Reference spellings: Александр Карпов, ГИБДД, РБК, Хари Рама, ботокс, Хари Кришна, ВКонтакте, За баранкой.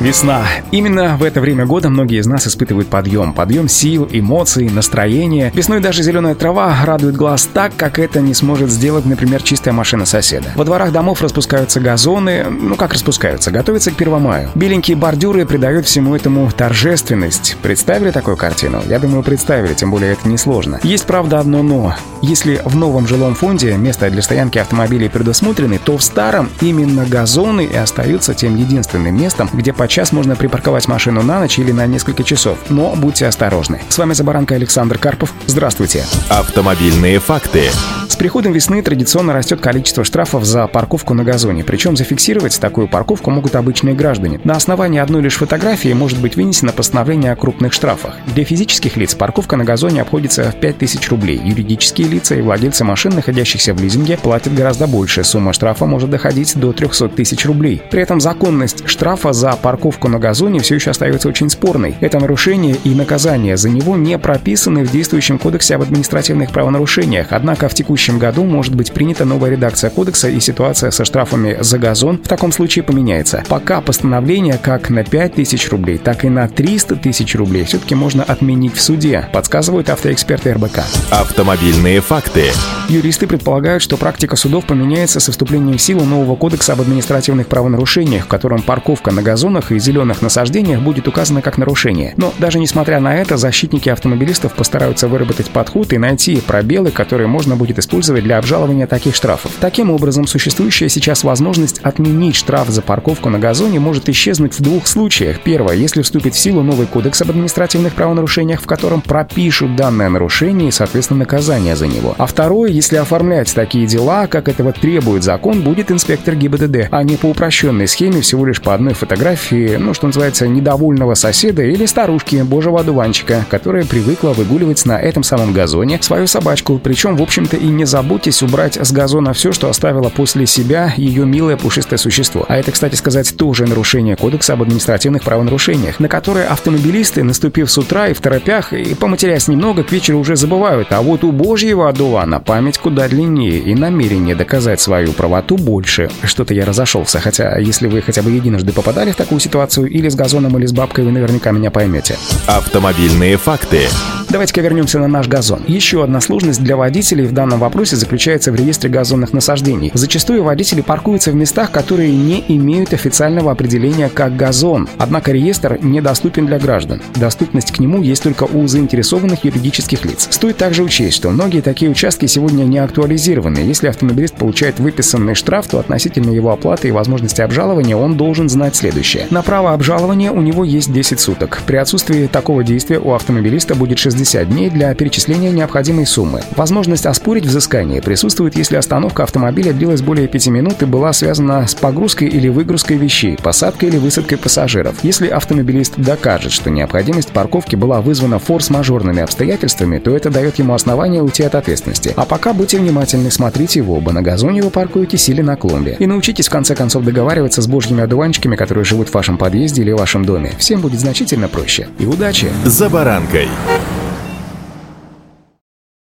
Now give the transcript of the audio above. Весна. Именно в это время года многие из нас испытывают подъем сил, эмоций, настроения. Весной даже зеленая трава радует глаз так, как это не сможет сделать, например, чистая машина соседа. Во дворах домов распускаются газоны, готовятся к 1 маю. Беленькие бордюры придают всему этому торжественность. Представили такую картину? Я думаю, представили, тем более это несложно. Есть, правда, одно «но». Если в новом жилом фонде места для стоянки автомобилей предусмотрены, то в старом именно газоны и остаются тем единственным местом, где по час можно припарковать машину на ночь или на несколько часов, но будьте осторожны. С вами «За баранкой» Александр Карпов. Здравствуйте. Автомобильные факты. С приходом весны традиционно растет количество штрафов за парковку на газоне, причем зафиксировать такую парковку могут обычные граждане. На основании одной лишь фотографии может быть вынесено постановление о крупных штрафах. Для физических лиц парковка на газоне обходится в 5000 рублей. Юридические лица и владельцы машин, находящихся в лизинге, платят гораздо больше. Сумма штрафа может доходить до 300 тысяч рублей. При этом законность штрафа за парковку на газоне все еще остается очень спорной. Это нарушение и наказание за него не прописаны в действующем кодексе об административных правонарушениях, однако в текущем году может быть принята новая редакция кодекса, и ситуация со штрафами за газон в таком случае поменяется. Пока постановление как на 5000 рублей, так и на 300 тысяч рублей все-таки можно отменить в суде, подсказывают автоэксперты РБК. Автомобильные факты. Юристы предполагают, что практика судов поменяется со вступлением в силу нового кодекса об административных правонарушениях, в котором парковка на газонах и зеленых насаждениях будет указана как нарушение. Но даже несмотря на это, защитники автомобилистов постараются выработать подход и найти пробелы, которые можно будет использовать для обжалования таких штрафов. Таким образом, существующая сейчас возможность отменить штраф за парковку на газоне может исчезнуть в двух случаях. Первое, если вступит в силу новый кодекс об административных правонарушениях, в котором пропишут данное нарушение и, соответственно, наказание за него. А второе, если оформлять такие дела, как этого требует закон, будет инспектор ГИБДД, а не по упрощенной схеме всего лишь по одной фотографии, что называется, недовольного соседа или старушки, божьего одуванчика, которая привыкла выгуливать на этом самом газоне свою собачку. Причем, в общем-то, и не заботьтесь убрать с газона все, что оставила после себя ее милое пушистое существо. А это, кстати сказать, тоже нарушение кодекса об административных правонарушениях, на которое автомобилисты, наступив с утра и в торопях, и поматерясь немного, к вечеру уже забывают. А вот у божьего одувана память куда длиннее и намерение доказать свою правоту больше. Что-то я разошелся, хотя если вы хотя бы единожды попадали в такую ситуацию или с газоном, или с бабкой, вы наверняка меня поймете. Автомобильные факты. Давайте-ка вернемся на наш газон. Еще одна сложность для водителей в данном вопросе заключается в реестре газонных насаждений. Зачастую водители паркуются в местах, которые не имеют официального определения как газон. Однако реестр недоступен для граждан. Доступность к нему есть только у заинтересованных юридических лиц. Стоит также учесть, что многие такие участки сегодня не актуализированы. Если автомобилист получает выписанный штраф, то относительно его оплаты и возможности обжалования он должен знать следующее. На право обжалования у него есть 10 суток. При отсутствии такого действия у автомобилиста будет 60 дней для перечисления необходимой суммы. Возможность оспорить взыскание присутствует, если остановка автомобиля длилась более 5 минут и была связана с погрузкой или выгрузкой вещей, посадкой или высадкой пассажиров. Если автомобилист докажет, что необходимость парковки была вызвана форс-мажорными обстоятельствами, то это дает ему основание уйти от ответственности. А пока будьте внимательны, смотрите в оба, на газоне вы паркуетесь или на клумбе. И научитесь в конце концов договариваться с божьими одуванчиками, которые живут в вашем подъезде или в вашем доме. Всем будет значительно проще. И удачи! За баранкой!